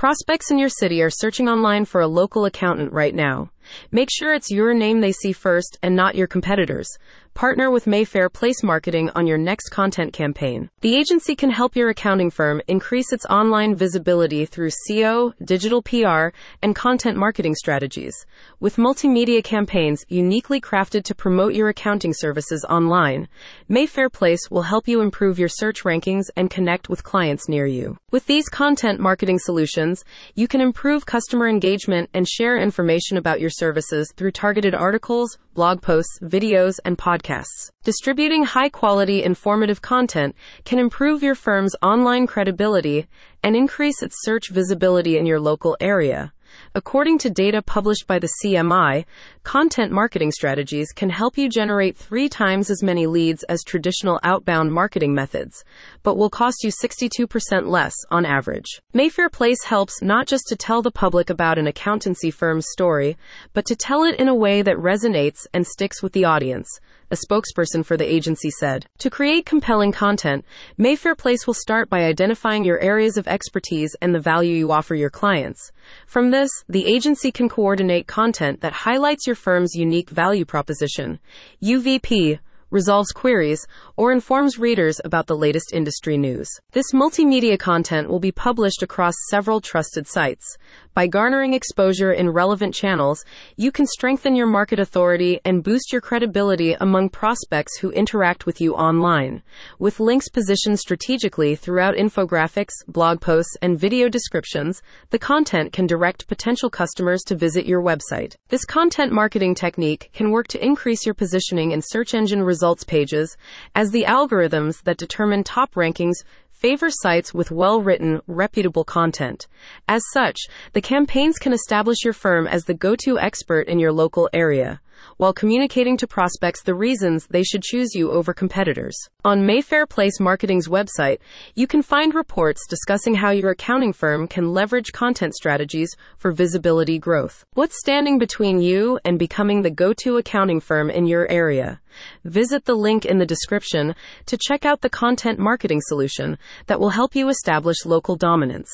Prospects in your city are searching online for a local accountant right now. Make sure it's your name they see first and not your competitors. Partner with Mayfair Place Marketing on your next content campaign. The agency can help your accounting firm increase its online visibility through SEO, digital PR, and content marketing strategies, with multimedia campaigns uniquely crafted to promote your accounting services online. Mayfair Place will help you improve your search rankings and connect with clients near you. With these content marketing solutions, you can improve customer engagement and share information about your services through targeted articles, blog posts, videos, and podcasts. Distributing high-quality, informative content can improve your firm's online credibility and increase its search visibility in your local area. According to data published by the CMI, content marketing strategies can help you generate 3 times as many leads as traditional outbound marketing methods, but will cost you 62% less on average. Mayfair Place helps not just to tell the public about an accountancy firm's story, but to tell it in a way that resonates and sticks with the audience, a spokesperson for the agency said. To create compelling content, Mayfair Place will start by identifying your areas of expertise and the value you offer your clients. From this, the agency can coordinate content that highlights your firm's unique value proposition, UVP, resolves queries, or informs readers about the latest industry news. This multimedia content will be published across several trusted sites. By garnering exposure in relevant channels, you can strengthen your market authority and boost your credibility among prospects who interact with you online. With links positioned strategically throughout infographics, blog posts, and video descriptions, the content can direct potential customers to visit your website. This content marketing technique can work to increase your positioning in search engine results pages, as the algorithms that determine top rankings favor sites with well-written, reputable content. As such, the campaigns can establish your firm as the go-to expert in your local area, while communicating to prospects the reasons they should choose you over competitors. On Mayfair Place Marketing's website, you can find reports discussing how your accounting firm can leverage content strategies for visibility growth. What's standing between you and becoming the go-to accounting firm in your area? Visit the link in the description to check out the content marketing solution that will help you establish local dominance.